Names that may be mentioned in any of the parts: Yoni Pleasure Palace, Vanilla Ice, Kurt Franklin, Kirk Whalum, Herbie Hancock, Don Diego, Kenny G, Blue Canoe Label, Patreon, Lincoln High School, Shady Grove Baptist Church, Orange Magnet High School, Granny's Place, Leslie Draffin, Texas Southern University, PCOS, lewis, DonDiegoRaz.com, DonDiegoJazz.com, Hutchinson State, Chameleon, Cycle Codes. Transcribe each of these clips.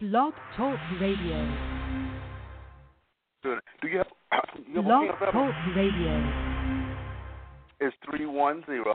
Blog Talk Radio. Do you have Blog Talk Radio. It's 310-982-1116.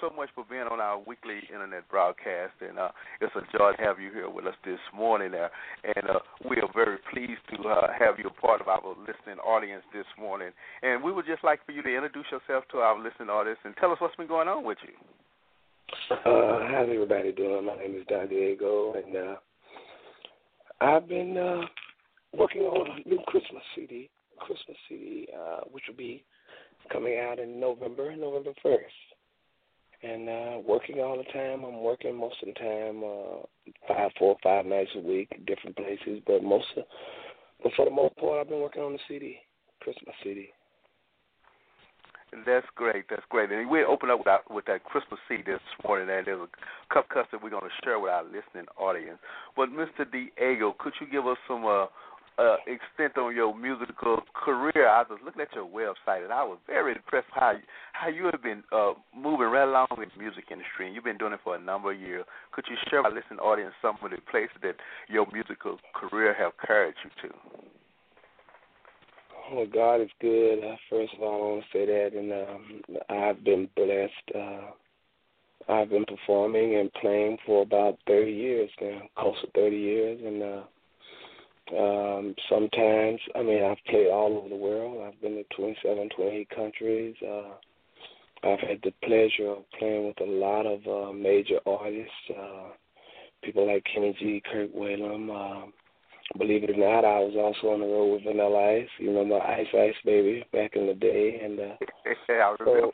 So much for being on our weekly internet broadcast, and it's a joy to have you here with us this morning. And we are very pleased to have you a part of our listening audience this morning. And we would just like for you to introduce yourself to our listening audience and tell us what's been going on with you. How's everybody doing? My name is Don Diego, and I've been working on a new Christmas CD, which will be coming out in November 1st. And working all the time. I'm working most of the time, four or five nights a week, different places. But but for the most part, I've been working on the CD, Christmas CD. That's great. And we'll open up with that Christmas CD this morning. And there's a cup cuss that we're going to share with our listening audience. But Mr. Diego, could you give us some extent on your musical career? I was looking at your website, and I was very impressed how you have been moving right along in the music industry, and you've been doing it for a number of years. Could you share with our listening audience some of the places that your musical career have carried you to? Oh, God is good. First of all, I want to say that, and I've been blessed. I've been performing and playing for about 30 years now, close to 30 years, and sometimes, I've played all over the world. I've been to 27, 28 countries. I've had the pleasure of playing with a lot of major artists, people like Kenny G, Kirk Whalum. Believe it or not, I was also on the road with Vanilla Ice. You remember Ice Ice Baby back in the day? And yeah, I remember.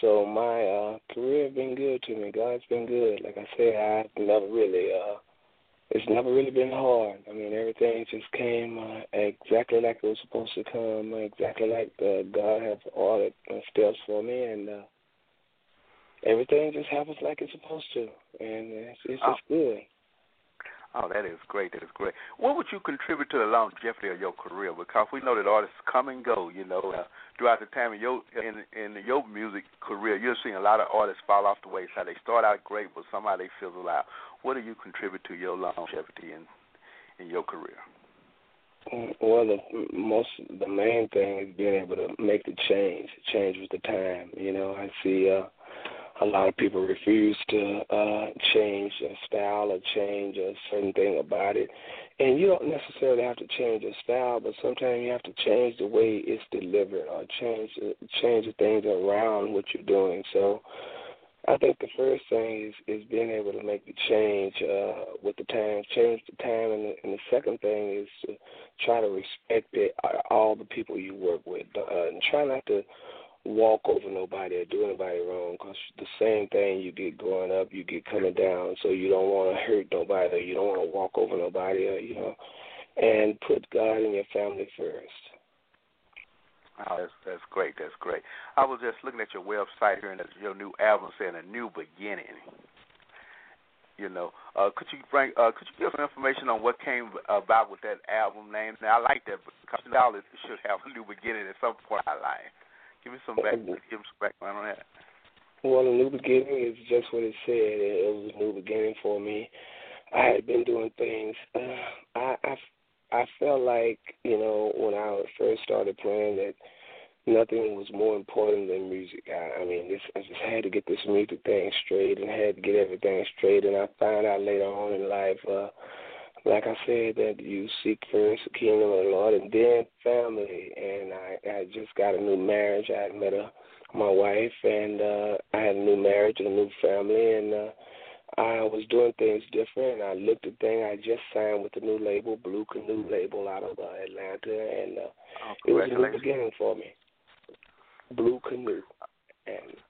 So my career has been good to me. God's been good. Like I said, I've never really... It's never really been hard. Everything just came exactly like it was supposed to come, exactly like God has ordered steps for me, and everything just happens like it's supposed to, and it's just good. Oh, that is great. What would you contribute to the longevity of your career? Because we know that artists come and go, throughout the time in your music career. You're seeing a lot of artists fall off the wayside. They start out great, but somehow they fizzle out. What do you contribute to your longevity in your career? Well, the main thing is being able to make the change. Change with the time. I see... a lot of people refuse to change a style or change a certain thing about it. And you don't necessarily have to change your style, but sometimes you have to change the way it's delivered or change the things around what you're doing. So I think the first thing is being able to make the change with the time, change the time. And the second thing is to try to respect all the people you work with. And try not to walk over nobody or do anybody wrong, because the same thing you get going up, you get coming down, so you don't want to hurt nobody or you don't want to walk over nobody, or, you know, and put God and your family first. Wow, that's great. That's great. I was just looking at your website here, and your new album saying A New Beginning. You know, could you give some information on what came about with that album name? Now, I like that because it should have a new beginning at some point in our life. Give me some background on that. Well, A New Beginning is just what it said. It was a new beginning for me. I had been doing things. I felt like, you know, when I first started playing, that nothing was more important than music. I just had to get this music thing straight and had to get everything straight. And I found out later on in life, like I said, that you seek first the kingdom of the Lord and then family. And I just got a new marriage. I had met my wife, and I had a new marriage and a new family, and I was doing things different, and I looked at things. I just signed with the new label, Blue Canoe Label, out of Atlanta, and it was a new beginning for me. Blue Canoe.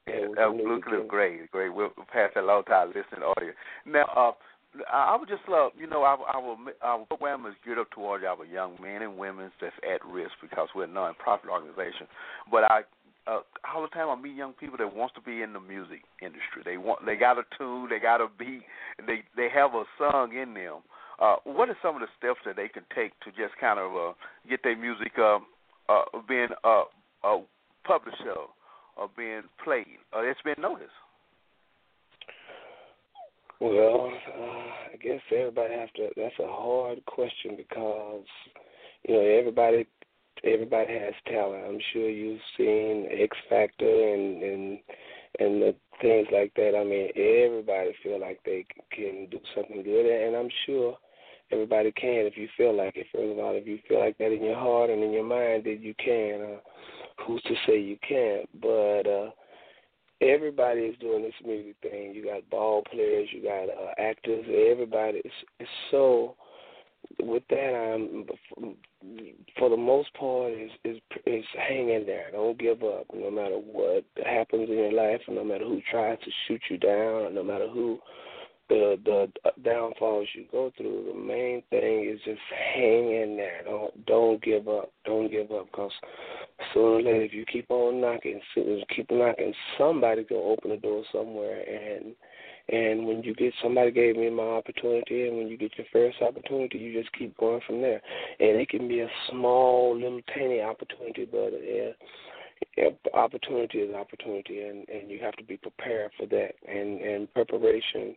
Blue Canoe, great. We'll pass that along to our listening audience. Now, I would just love, you know, our program is geared up towards our young men and women that's at risk because we're a non-profit organization, but all the time I meet young people that wants to be in the music industry. They got a tune, they got a beat, they have a song in them. What are some of the steps that they can take to just kind of get their music being published or being played? It's been noticed. Well, I guess everybody has to. That's a hard question because, you know, everybody. Everybody has talent. I'm sure you've seen X Factor and the things like that. I mean, everybody feel like they can do something good, and I'm sure everybody can if you feel like it. First of all, if you feel like that in your heart and in your mind, then you can. Who's to say you can't? But everybody is doing this music thing. You got ball players, you got actors. Everybody is so. With that, I'm, for the most part, is hang in there. Don't give up, no matter what happens in your life, no matter who tries to shoot you down, no matter who the downfalls you go through. The main thing is just hang in there. Don't give up. Don't give up, because sooner or later, if you keep on knocking, somebody's gonna open the door somewhere. And when you get, somebody gave me my opportunity, and when you get your first opportunity, you just keep going from there. And it can be a small, little, tiny opportunity, but opportunity is opportunity, and you have to be prepared for that. And preparation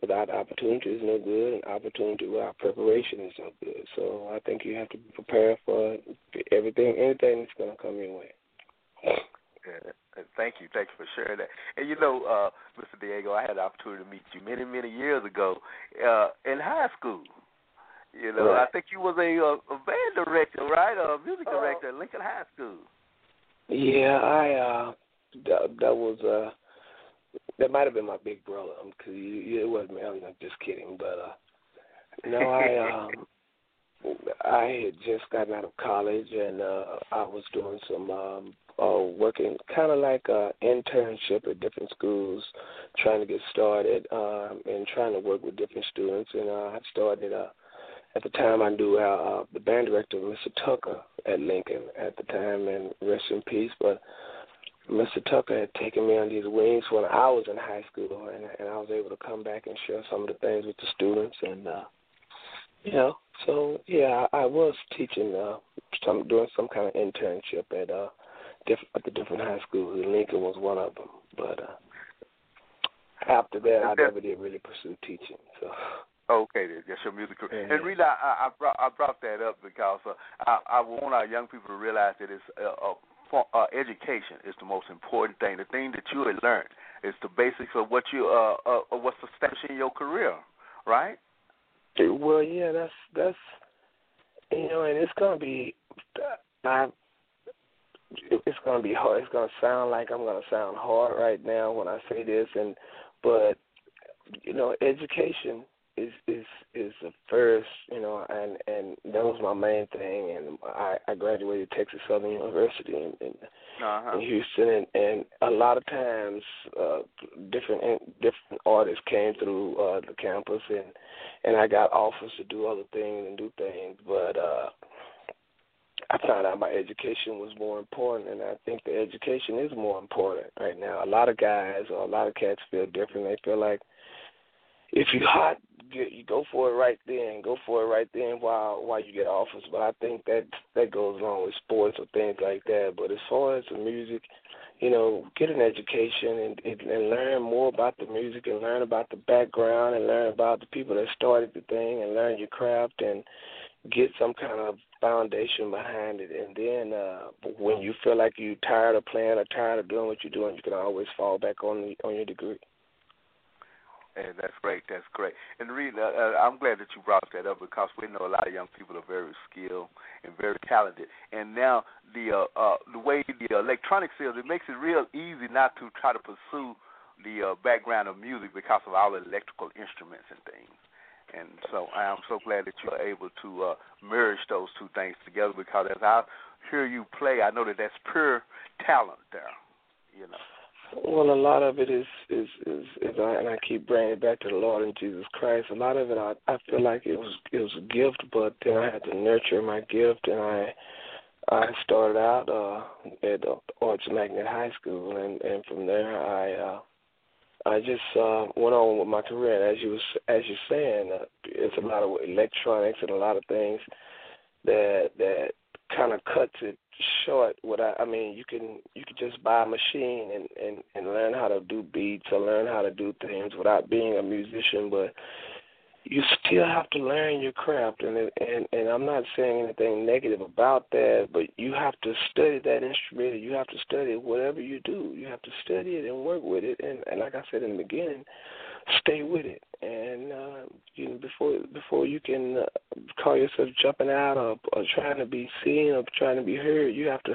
without opportunity is no good, and opportunity without preparation is no good. So I think you have to be prepared for anything that's going to come your way. Thank you for sharing that. And you know, Mr. Diego, I had the opportunity to meet you many, many years ago in high school. You know, right. I think you was a band director, right? A music director at Lincoln High School. Yeah, that might have been my big brother, because it wasn't me. I'm just kidding, but no, I had just gotten out of college, and I was doing some. Working kind of like an internship at different schools, trying to get started and trying to work with different students. And I started, at the time I knew the band director, Mr. Tucker, at Lincoln at the time, and rest in peace. But Mr. Tucker had taken me under his wings when I was in high school, and I was able to come back and share some of the things with the students. And, you know, so, yeah, I was teaching, doing some kind of internship at the different high schools, and Lincoln was one of them. But after that, I never did really pursue teaching. So. Okay, that's your music career. And really, I brought that up because I want our young people to realize that it's education is the most important thing. The thing that you had learned is the basics of what you what's establishing your career, right? Well, yeah, that's you know, and it's gonna be it's going to be hard. It's going to sound like I'm going to sound hard right now when I say this, but, you know, education is a first, you know, and that was my main thing. And I graduated Texas Southern University in Houston, and a lot of times different artists came through the campus, and I got offers to do other things and do things, but I found out my education was more important, and I think the education is more important right now. A lot of guys or a lot of cats feel different. They feel like if you're hot, you go for it right then. Go for it right then while you get offers. But I think that goes along with sports or things like that. But as far as the music, you know, get an education and learn more about the music and learn about the background and learn about the people that started the thing and learn your craft and get some kind of foundation behind it. And then when you feel like you're tired of playing or tired of doing what you're doing, you can always fall back on your degree. And that's great. And Reed, I'm glad that you brought that up because we know a lot of young people are very skilled and very talented. And now the way the electronics is, it makes it real easy not to try to pursue the background of music because of all the electrical instruments and things. And so I'm so glad that you are able to merge those two things together because as I hear you play, I know that that's pure talent there, you know. Well, a lot of it is and I keep bringing it back to the Lord and Jesus Christ. A lot of it, I feel like it was a gift, but then I had to nurture my gift, and I started out at Orange Magnet High School, and from there I just went on with my career. And as you're saying, it's a lot of electronics and a lot of things that kind of cuts it short. What I mean, you can just buy a machine and learn how to do beats or learn how to do things without being a musician, but you still have to learn your craft, and I'm not saying anything negative about that, but you have to study that instrument. You have to study whatever you do. You have to study it and work with it, and like I said in the beginning, stay with it. And you know, before you can call yourself jumping out or trying to be seen or trying to be heard, you have to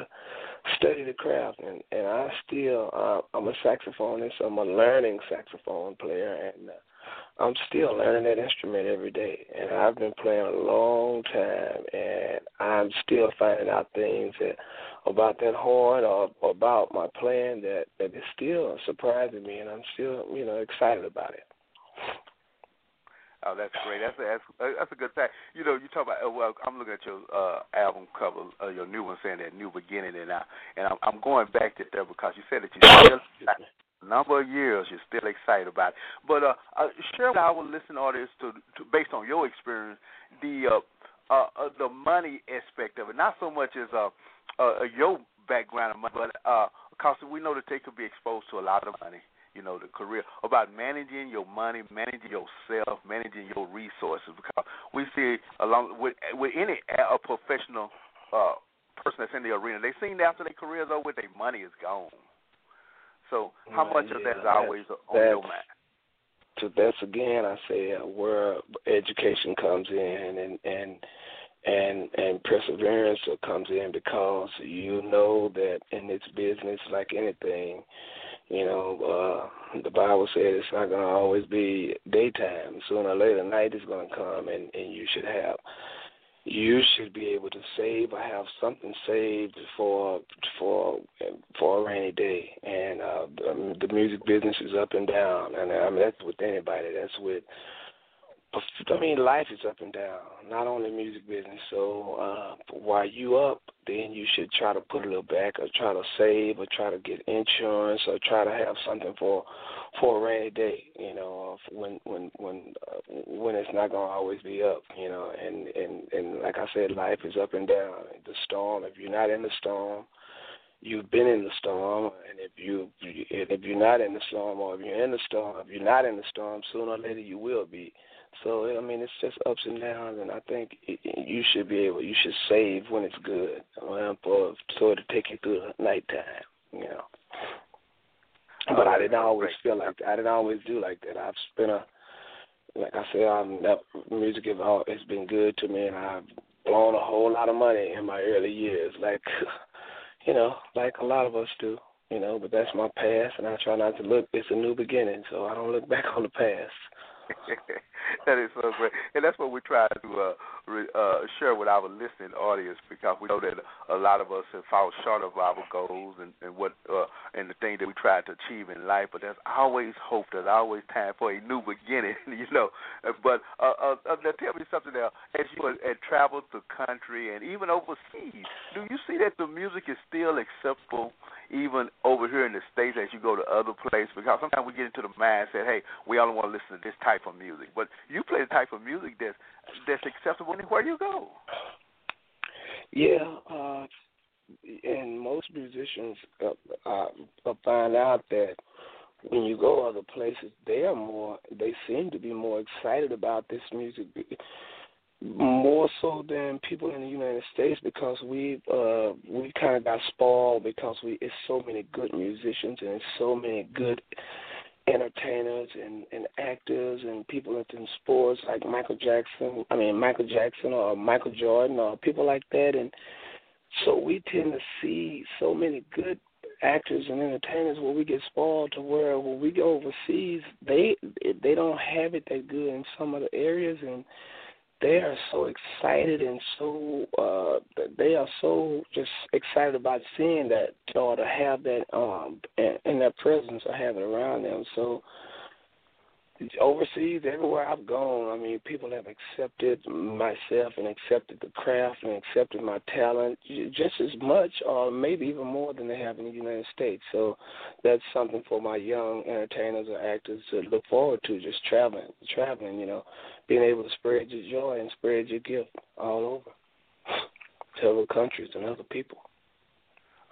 study the craft. And I still, I'm a saxophonist. I'm a learning saxophone player, and I'm still learning that instrument every day, and I've been playing a long time, and I'm still finding out things about that horn or about my playing that is still surprising me, and I'm still, you know, excited about it. Oh, that's great. That's a good thing. You know, you talk about. Well, I'm looking at your album cover, your new one, saying that new beginning, and I'm going back to there because you said that you still. Number of years, you're still excited about it. But share with our listening audience, to based on your experience, the money aspect of it. Not so much as your background of money, but because we know that they could be exposed to a lot of money, you know, the career, about managing your money, managing yourself, managing your resources. Because we see along with any professional person that's in the arena, they seem after their career, though, with their money is gone. So how much of that is always on your mind? So that's, again, I say, where education comes in and perseverance comes in, because you know that in this business, like anything, you know, the Bible says it's not going to always be daytime. Sooner or later, night is going to come, and you should be able to save or have something saved for a rainy day. And the music business is up and down, and I mean that's with anybody. That's with, I mean, life is up and down, not only music business. So while you up, then you should try to put a little back, or try to save, or try to get insurance, or try to have something for a rainy day. You know, when it's not gonna always be up. You know, and like I said, life is up and down. The storm. If you're not in the storm, you've been in the storm, and if you're not in the storm, or if you're not in the storm, sooner or later you will be. So, I mean, it's just ups and downs, and I think you should save when it's good, so it'll take you through the nighttime, you know. But I didn't always feel like that. I didn't always do like that. I've spent like I said, music has been good to me, and I've blown a whole lot of money in my early years, like, you know, like a lot of us do, you know, but that's my past, and I try not to look. It's a new beginning, so I don't look back on the past. That is so great. And that's what we try to share with our listening audience, because we know that a lot of us have fallen short of our goals and the thing that we try to achieve in life. But there's always hope. There's always time for a new beginning, you know. But now tell me something else. As you have traveled the country and even overseas, do you see that the music is still acceptable even over here in the States as you go to other places? Because sometimes we get into the mindset, hey, we only want to listen to this type of music. But you play the type of music that's acceptable anywhere you go. Yeah, and most musicians find out that when you go other places, they seem to be more excited about this music, more so than people in the United States, because we kind of got spoiled, because it's so many good musicians and so many good entertainers and actors and people that's in sports, like Michael Jackson or Michael Jordan or people like that. And so we tend to see so many good actors and entertainers where we get spoiled, to where when we go overseas, they don't have it that good in some other areas, and they are so excited and so they are so just excited about seeing that, or to have that in their presence or have it around them. So overseas, everywhere I've gone, I mean, people have accepted myself and accepted the craft and accepted my talent just as much, or maybe even more than they have in the United States. So that's something for my young entertainers or actors to look forward to, just traveling, you know, being able to spread your joy and spread your gift all over to other countries and other people.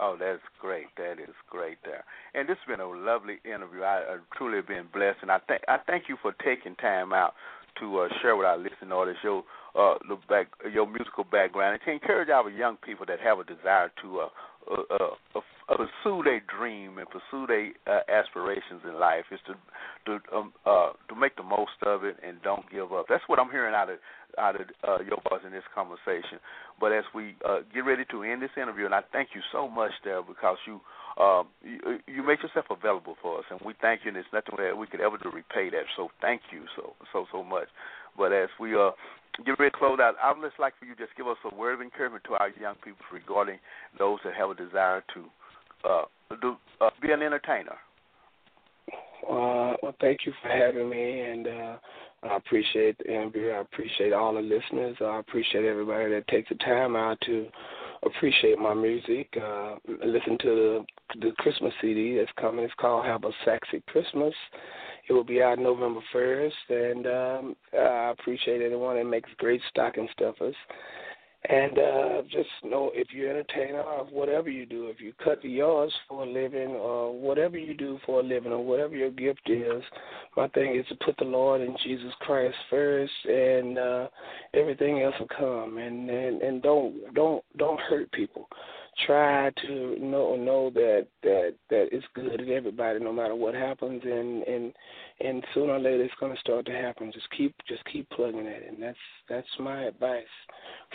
Oh, that's great. That is great there. And this has been a lovely interview. I've truly been blessed, and I thank you for taking time out to share with our listening audience your musical background, and to encourage our young people that have a desire to pursue their dream and pursue their aspirations in life, is to make the most of it and don't give up. That's what I'm hearing out of your voice in this conversation. But as we get ready to end this interview, and I thank you so much there, because you make yourself available for us, and we thank you, and there's nothing that we could ever do to repay that. So thank you so much. But as we get ready to close out, I would just like for you to just give us a word of encouragement to our young people regarding those that have a desire to be an entertainer. Well, thank you for having me, and I appreciate the interview. I appreciate all the listeners. I appreciate everybody that takes the time out to appreciate my music. Listen to the Christmas CD that's coming. It's called Have a Sexy Christmas. It will be out November 1st, and I appreciate anyone that makes great stocking stuffers. And just know, if you're an entertainer or whatever you do, if you cut the yards for a living or whatever you do for a living or whatever your gift is, my thing is to put the Lord and Jesus Christ first, and everything else will come. And don't hurt people. Try to know that it's good to everybody, no matter what happens, and sooner or later it's going to start to happen. Just keep plugging at it, and that's my advice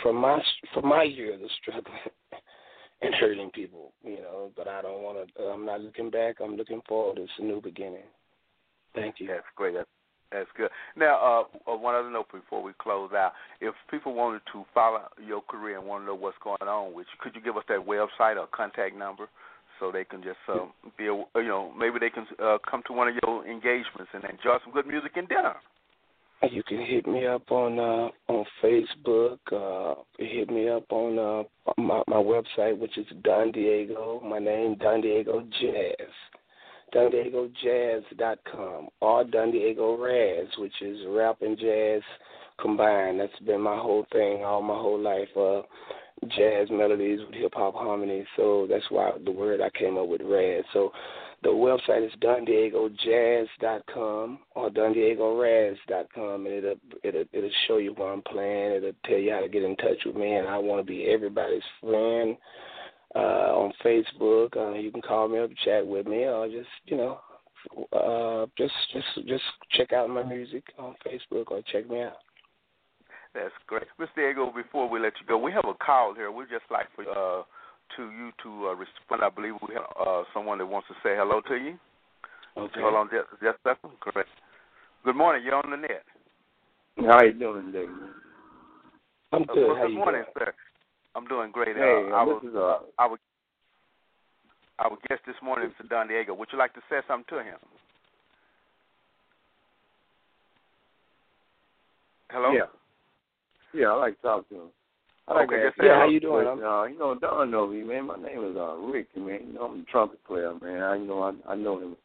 from my years of struggling and hurting people, you know. But I don't want to. I'm not looking back. I'm looking forward. It's a new beginning. Thank you. That's great. That's good. Now, one other note before we close out. If people wanted to follow your career and want to know what's going on with you, could you give us that website or contact number so they can just maybe they can come to one of your engagements and enjoy some good music and dinner? You can hit me up on Facebook. Hit me up on my website, which is Don Diego. My name, DonDiegoJazz. DonDiegoJazz.com, or DonDiegoRaz, which is rap and jazz combined. That's been my whole thing all my whole life, jazz melodies with hip-hop harmonies. So that's why the word I came up with, Raz. So the website is DonDiegoJazz.com or DonDiegoRaz.com, and it'll show you what I'm playing. It'll tell you how to get in touch with me, and I want to be everybody's friend. On Facebook, you can call me up, chat with me, or just check out my music on Facebook or check me out. That's great, Mr. Diego. Before we let you go, we have a call here. We'd just like for you to respond. I believe we have someone that wants to say hello to you. Okay. Hold on, just a second. Correct. Good morning. You're on the net. How you doing today? I'm good. Well, good morning, sir. I'm doing great. Hey, our guest this morning is Don Diego. Would you like to say something to him? Hello? Yeah, I like to talk to him. How you doing? Don knows me, man. My name is Rick, man. I'm a trumpet player, man. I know him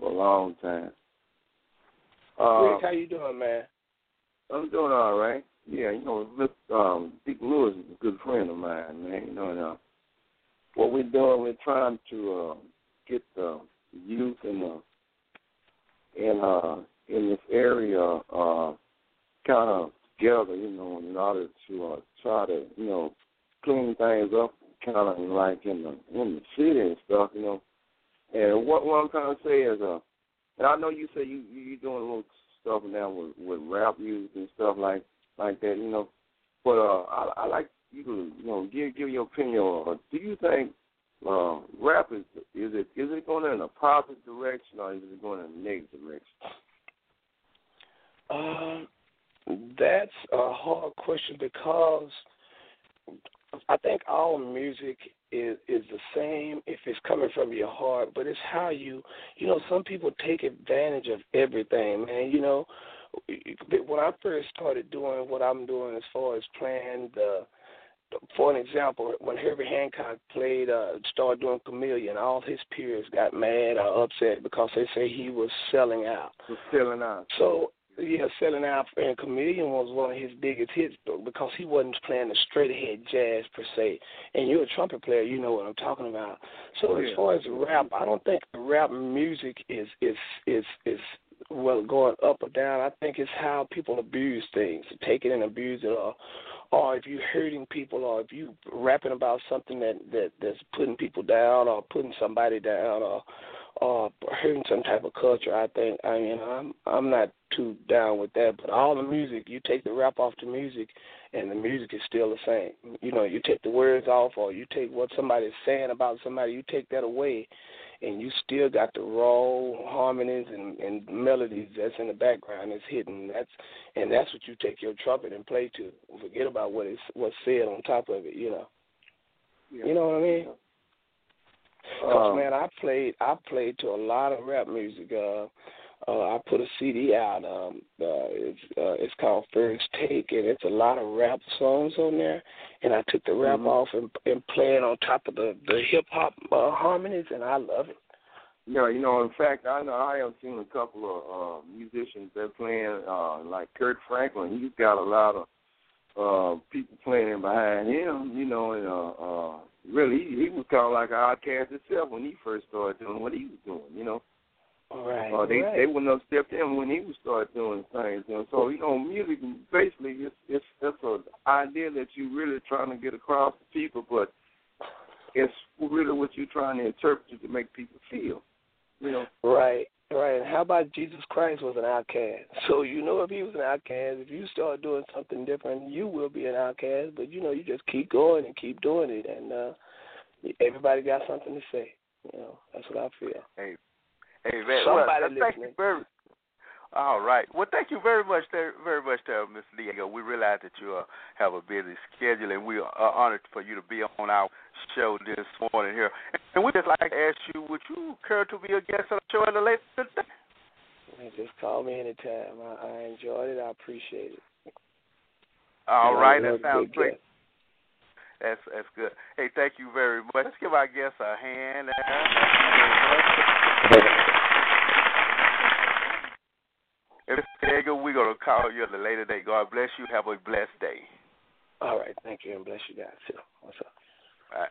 for a long time. Rick, how you doing, man? I'm doing all right. Yeah, Dick Lewis is a good friend of mine, man. What we're doing, we're trying to get the youth in this area kind of together, in order to try to, clean things up, kind of like in the city and stuff, And what I'm trying to say is, and I know you say you're doing a little stuff now with rap music and stuff like that, But I like you to, give your opinion. Do you think rap is it going in a positive direction or is it going in a negative direction? That's a hard question because I think all music is the same if it's coming from your heart, but it's how some people take advantage of everything, man. When I first started doing what I'm doing as far as playing for an example, when Herbie Hancock started doing Chameleon, all his peers got mad or upset because they say he was selling out. So, selling out, and Chameleon was one of his biggest hits because he wasn't playing the straight-ahead jazz per se. And you're a trumpet player, you know what I'm talking about. So as far as rap, I don't think rap music is going up or down. I think it's how people abuse things, take it and abuse it, or if you're hurting people, or if you're rapping about something that's putting people down or putting somebody down or hurting some type of culture. I'm not too down with that, but all the music, you take the rap off the music and the music is still the same. You take the words off, or you take what somebody's saying about somebody, you take that away and you still got the raw harmonies and melodies that's in the background that's hidden. That's what you take your trumpet and play to. Forget about what's said on top of it, You know what I mean? Because, man, I played to a lot of rap music. I put a CD out. It's called First Take, and it's a lot of rap songs on there. And I took the rap off and played on top of the hip-hop harmonies, and I love it. Yeah, in fact, I have seen a couple of musicians that playing, like Kurt Franklin. He's got a lot of people playing behind him, and really, he was kind of like an outcast himself when he first started doing what he was doing, Right. They wouldn't have stepped in when he would start doing things. So, music, basically, it's an idea that you're really trying to get across to people, but it's really what you're trying to interpret to make people feel, Right. Right, and how about Jesus Christ was an outcast? So if he was an outcast, if you start doing something different, you will be an outcast, but you just keep going and keep doing it, and everybody got something to say. That's what I feel. Hey, man. Thank you very much. All right. Well, thank you very much there, Mr. Diego. We realize that you have a busy schedule, and we are honored for you to be on our show this morning here. And we just like to ask you, would you care to be a guest on the show at a later today? Just call me anytime. I enjoyed it. I appreciate it. All right. That sounds great. Guest. That's good. Hey, thank you very much. Let's give our guests a hand. We're going to call you at a later date. God bless you. Have a blessed day. All right. Thank you, and bless you guys, too. What's up? All right.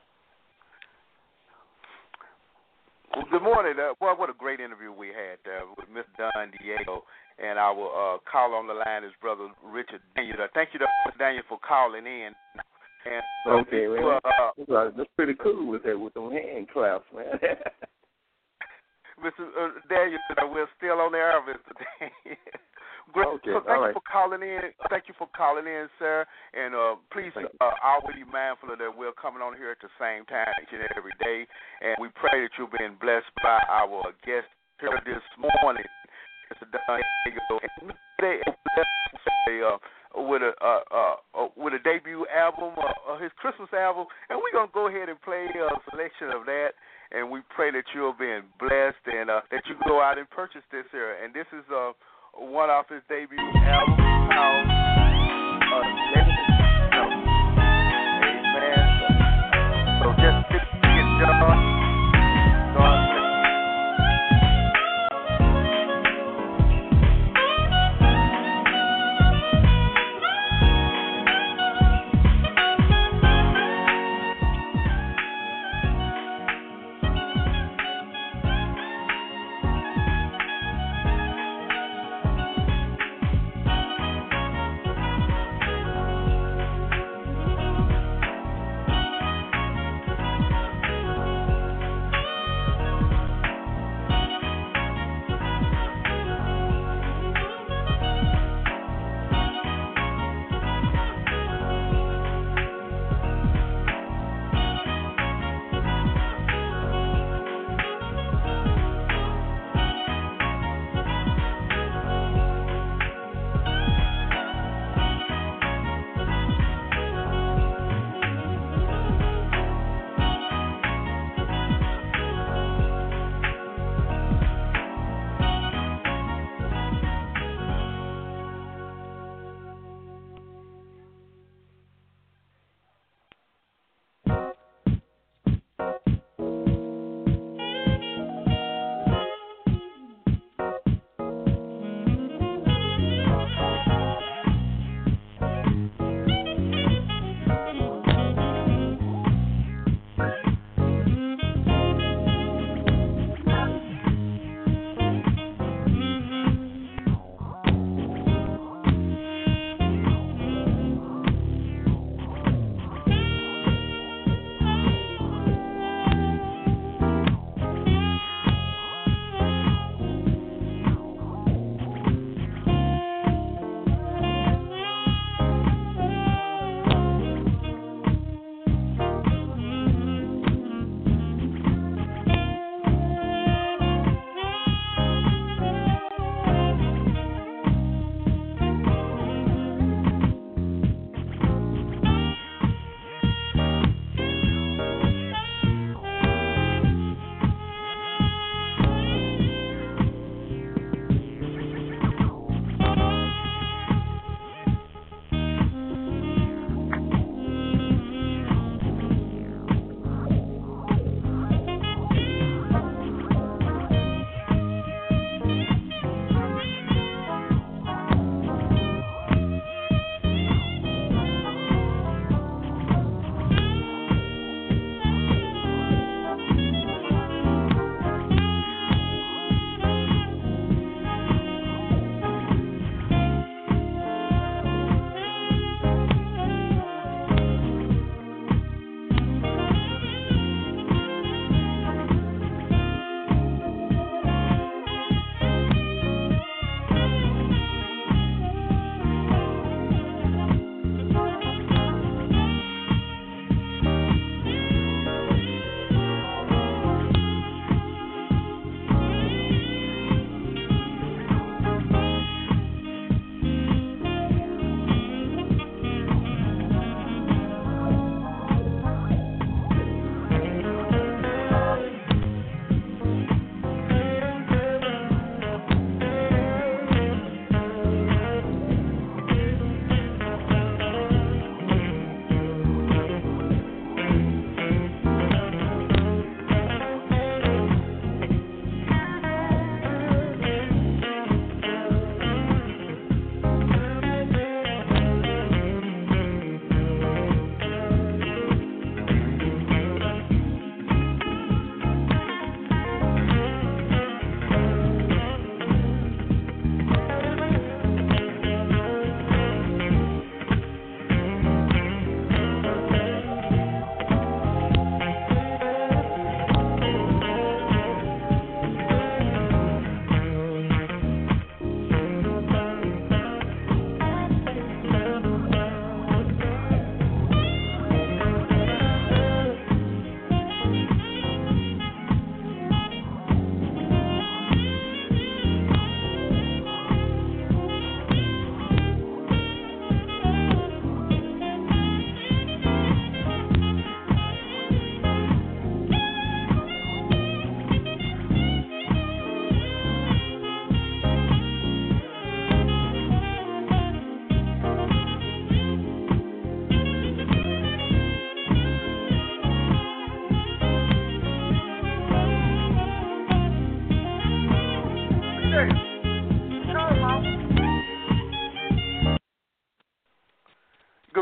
Well, good morning. What a great interview we had there with Mr. Don Diego. And our caller on the line is Brother Richard Daniel. Thank you, Mr. Daniel, for calling in. And okay, man. That's pretty cool with those hand claps, man. Mr. Daniel, we're still on the air, Mr. Daniel. Great. Okay, so thank you for calling in. Thank you for calling in, sir. And please always be mindful of that we're coming on here at the same time each and every day. And we pray that you've been blessed by our guest here this morning, Mr. Don Diego, and they with a debut album, his Christmas album, and we're gonna go ahead and play a selection of that. And we pray that you're being blessed and that you go out and purchase this here. And this is one off his debut album. Amen. So just get done.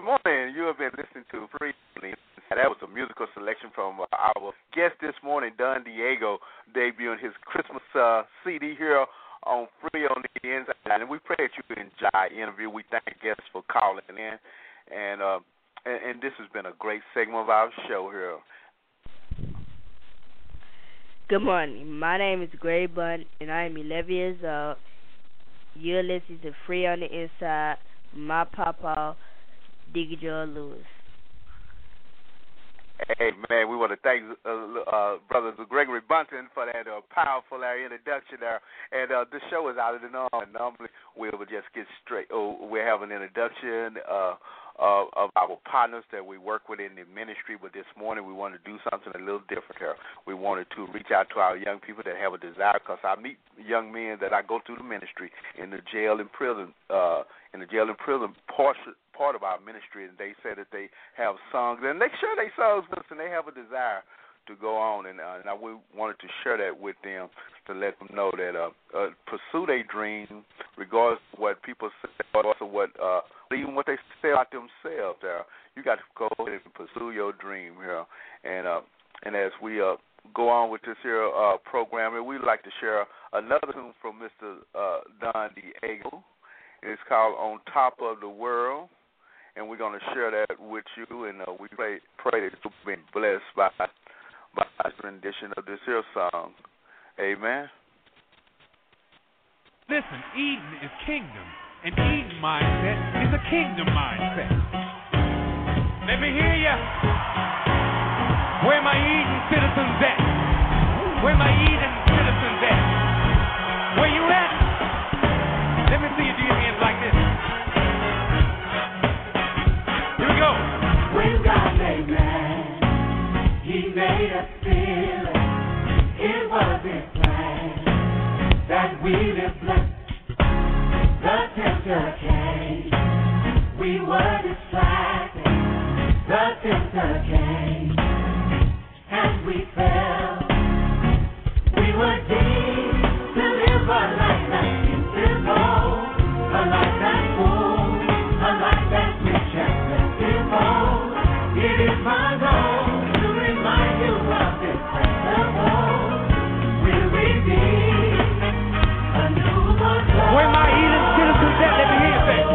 Good morning. You have been listening to Free Will. That was a musical selection from our guest this morning, Don Diego, debuting his Christmas CD here on Free on the Inside. And we pray that you enjoy the interview. We thank guests for calling in. And this has been a great segment of our show here. Good morning. My name is Gray Bunn, and I am 11 years old. You're listening to Free on the Inside. My papa, Don Lewis. Hey, man, we want to thank Brother Gregory Bunton for that powerful introduction there. And the show is out of the norm. And normally we will just get straight. We'll have an introduction of our partners that we work with in the ministry. But this morning we wanted to do something a little different here. We wanted to reach out to our young people that have a desire, because I meet young men that I go through the ministry in the jail and prison part of our ministry, and they said that they have songs, and they share their songs with us, and they have a desire to go on, and we wanted to share that with them to let them know that pursue their dream, regardless of what people say, regardless of what even what they say about themselves. You got to go ahead and pursue your dream here, and as we go on with this here program, and we'd like to share another tune from Mr. Don Diego. It's called "On Top of the World," and we're going to share that with you, and we pray that you've been blessed by this rendition of this here song. Amen. Listen, Eden is kingdom, and Eden mindset is a kingdom mindset. Let me hear ya. Where my Eden citizens at? Where my Eden citizens at? Where you at? Let me see you do your hands like this. Here we go. When God made man, he made us feel it. It was his plan that we live blessed. The tempter came, we were distracted. The tempter came, and we fell. We were deemed to live our life like in silver. A life that's full, a life that's rich and plentiful. It is my goal to remind you of this principle. Will we be a new world? Where my Eden citizens at? Let me hear it.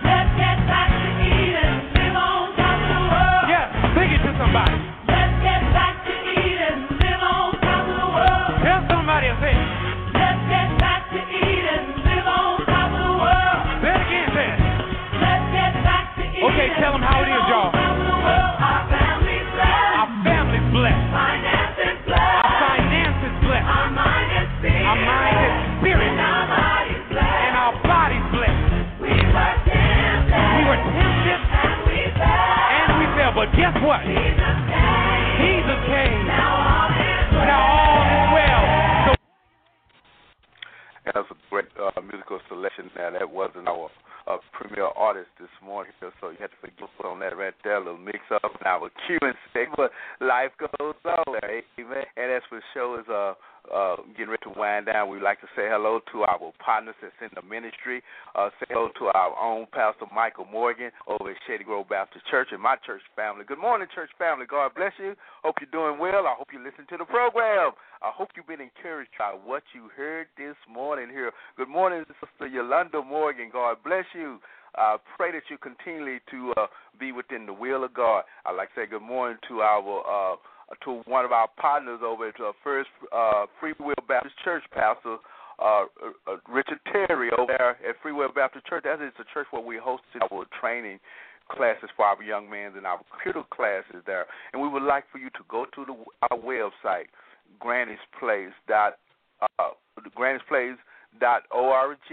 Let's get back to Eden, live on top of the world. Yeah, sing it to somebody. Let's get back to Eden, live on top of the world. Tell somebody a thing. Let's get back to Eden. Okay, tell them how it is, y'all. Our family's blessed. Our family's blessed. Finance is blessed. Our finance is blessed. Our mind is spirit. Our mind is spirit. And our body's blessed. And our body's blessed. We were tempted. And we fell. But guess what? Jesus came. Now all is well. So that was a great musical selection. Now that wasn't our premier artist this morning, so you had to forgive us on that right there, a little mix-up in our Q&A, but life goes on, amen. And as for the show is getting ready to wind down, we'd like to say hello to our partners that's in the ministry, say hello to our own pastor, Michael Morgan, over at Shady Grove Baptist Church and my church family. Good morning, church family. God bless you. Hope you're doing well. I hope you listen to the program. I hope you've been encouraged by what you heard this morning here. Good morning, Sister Yolanda Morgan. God bless you. I pray that you continually to be within the will of God. I'd like to say good morning to our to one of our partners over at First Free Will Baptist Church, Pastor Richard Terry over there at Free Will Baptist Church. That is a church where we hosted our training classes for our young men and our computer classes there. And we would like for you to go to our website, Granny'sPlace.org,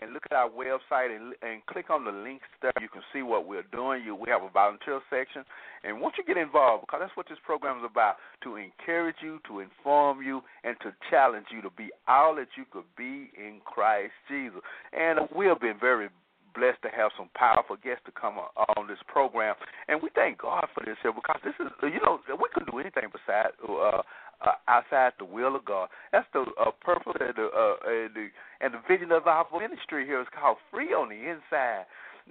and look at our website and click on the links there. You can see what we're doing. We have a volunteer section. And once you get involved, because that's what this program is about, to encourage you, to inform you, and to challenge you to be all that you could be in Christ Jesus. And we have been very blessed to have some powerful guests to come on this program. And we thank God for this here, because this is, we couldn't do anything besides outside the will of God. That's the purpose and the vision of our ministry here. It's called Free on the Inside.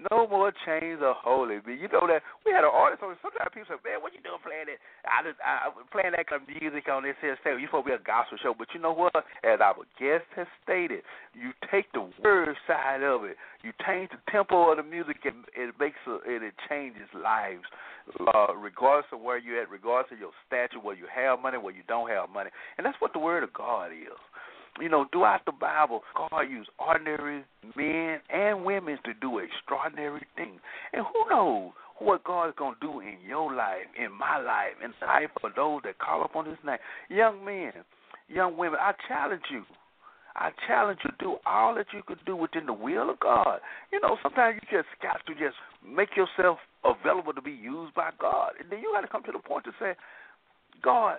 No more chains of holy. You know that we had an artist on. Sometimes people say, "Man, what you doing playing that? I was playing that kind of music on this here stage. You supposed to be a gospel show." But you know what? As our guest has stated, you take the word side of it. You change the tempo of the music, and it changes lives, regardless of where you're at, regardless of your stature, where you have money, where you don't have money. And that's what the word of God is. You know, throughout the Bible, God used ordinary men and women to do extraordinary things. And who knows what God is going to do in your life, in my life, in the life of those that call upon His name. Young men, young women, I challenge you. I challenge you to do all that you could do within the will of God. You know, sometimes you just got to just make yourself available to be used by God. And then you got to come to the point to say, God,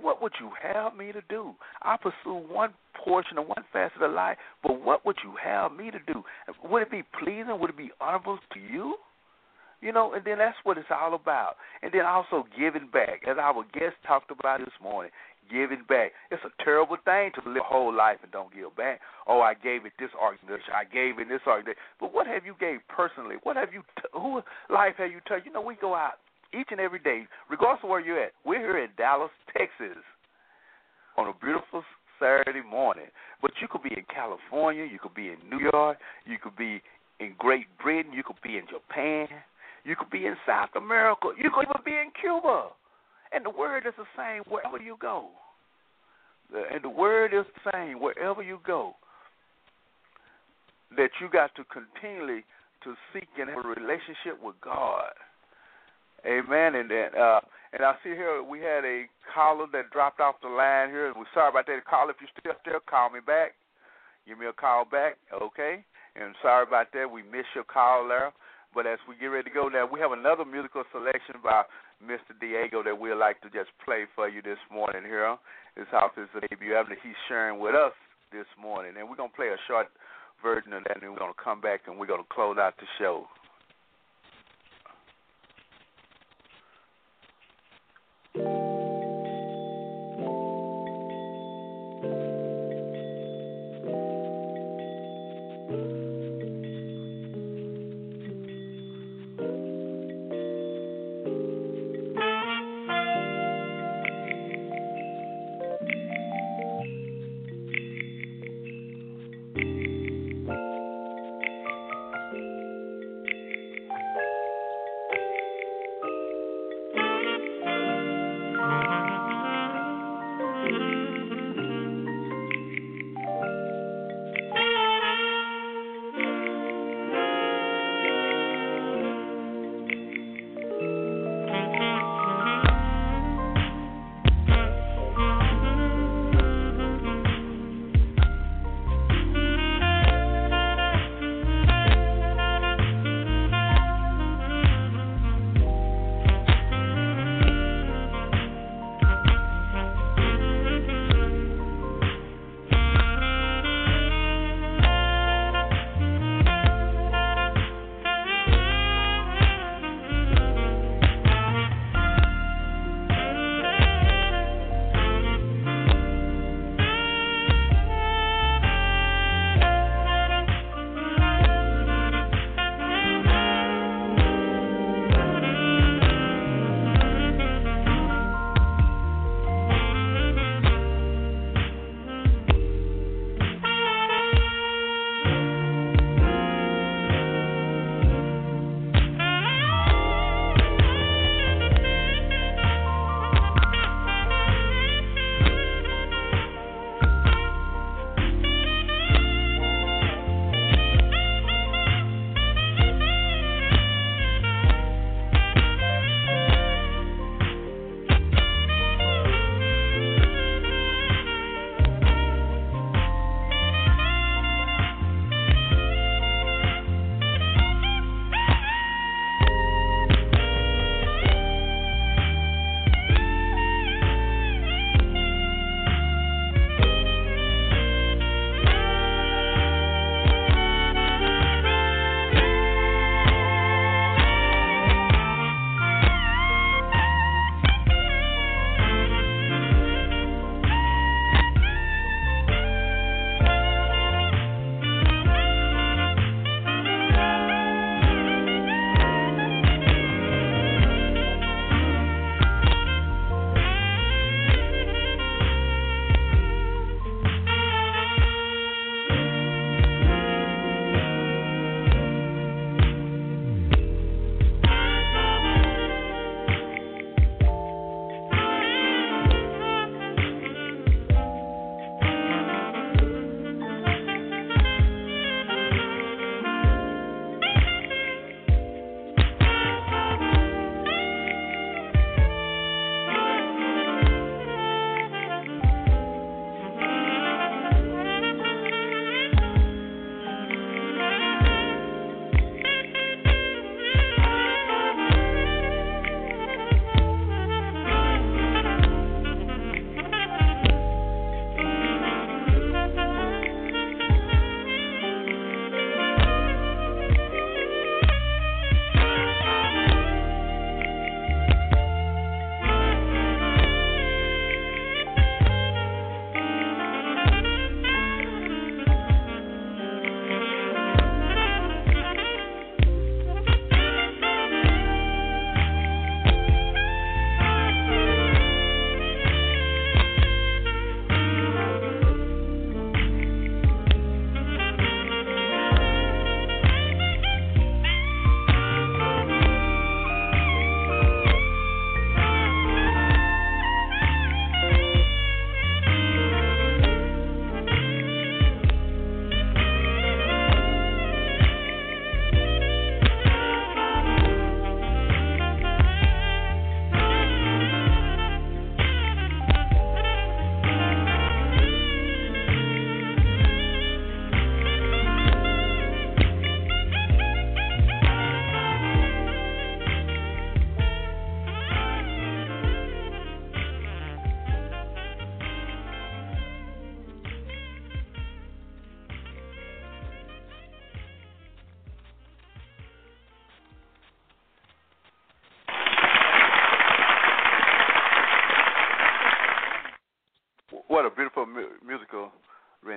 what would you have me to do? I pursue one portion of one facet of life, but what would you have me to do? Would it be pleasing? Would it be honorable to you? You know, and then that's what it's all about. And then also giving back, as our guest talked about this morning. Giving back. It's a terrible thing to live a whole life and don't give back. Oh, I gave it this organization. I gave it this organization. But what have you gave personally? What have you, whose life have you touched? You know, we go out each and every day, regardless of where you're at. We're here in Dallas, Texas, on a beautiful Saturday morning. But you could be in California. You could be in New York. You could be in Great Britain. You could be in Japan. You could be in South America. You could even be in Cuba. And the word is the same wherever you go. And the word is the same wherever you go, that you got to continually to seek and have a relationship with God. Amen. And then, and I see here we had a caller that dropped off the line here. We're sorry about that, caller. If you're still up there, call me back. Give me a call back, okay? And sorry about that. We missed your call there. But as we get ready to go now, we have another musical selection by Mr. Diego that we'd like to just play for you this morning here. It's off his debut album that he's sharing with us this morning. And we're going to play a short version of that, and then we're going to come back and we're going to close out the show.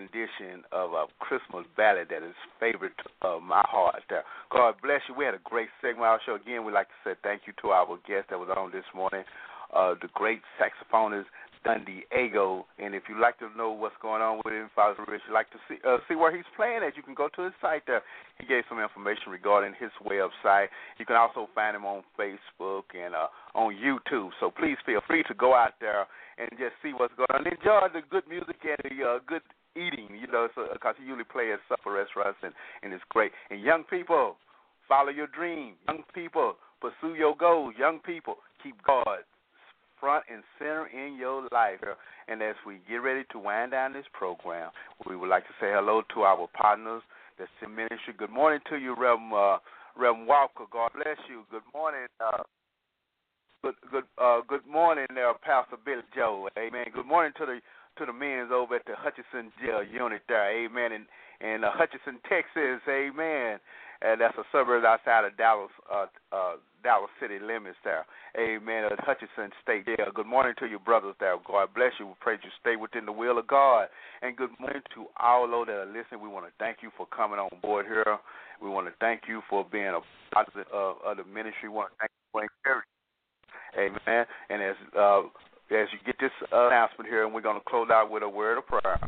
rendition of Christmas Valley that is favorite of my heart. God bless you. We had a great segment on our show. Again, we'd like to say thank you to our guest that was on this morning, the great saxophonist Don Diego. And if you'd like to know what's going on with him, Father Rich, you'd like to see where he's playing at, you can go to his site there. He gave some information regarding his website. You can also find him on Facebook and on YouTube. So please feel free to go out there and just see what's going on. Enjoy the good music and the good eating, because he usually plays at supper restaurants, and it's great. And young people, follow your dream. Young people, pursue your goals. Young people, keep God front and center in your life. And as we get ready to wind down this program, we would like to say hello to our partners that's in ministry. Good morning to you, Reverend, Reverend Walker. God bless you. Good morning. Good morning there, Pastor Billy Joe. Amen. Good morning to the men over at the Hutchinson Jail Unit there. Amen. In Hutchinson, Texas. Amen. And that's a suburb outside of Dallas city limits there. Amen. At Hutchinson State. Yeah, good morning to your brothers there. God bless you. We pray you stay within the will of God. And good morning to all those that are listening. We want to thank you for coming on board here. We want to thank you for being a part of the ministry. We want to thank you for encouraging. Amen. And as you get this announcement here, and we're going to close out with a word of prayer.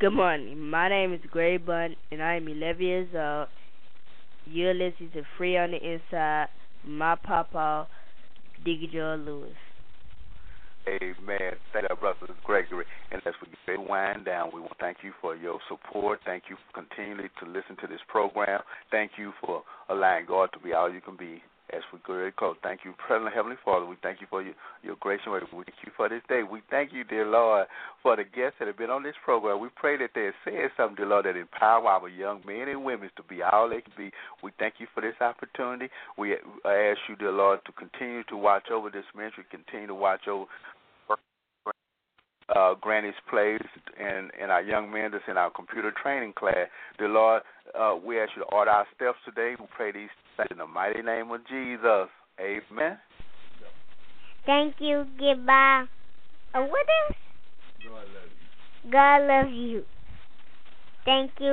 Good morning. My name is Gray Bunn, and I am 11 years old. You're listening to Free on the Inside, my papa, DonDiegoJazz Lewis. Amen. Thank you, brothers Gregory. And as we get wind down, we want to thank you for your support. Thank you for continually to listen to this program. Thank you for allowing God to be all you can be. As we go very close, thank you, President Heavenly Father. We thank you for your grace and mercy. We thank you for this day. We thank you, dear Lord, for the guests that have been on this program. We pray that they said something, dear Lord, that empower our young men and women to be all they can be. We thank you for this opportunity. We ask you, dear Lord, to continue to watch over this ministry, continue to watch over Granny's Place and our young men that's in our computer training class. Dear Lord, we ask you to order our steps today. We pray these things in the mighty name of Jesus. Amen. Thank you. Goodbye. What is? God loves you. Thank you.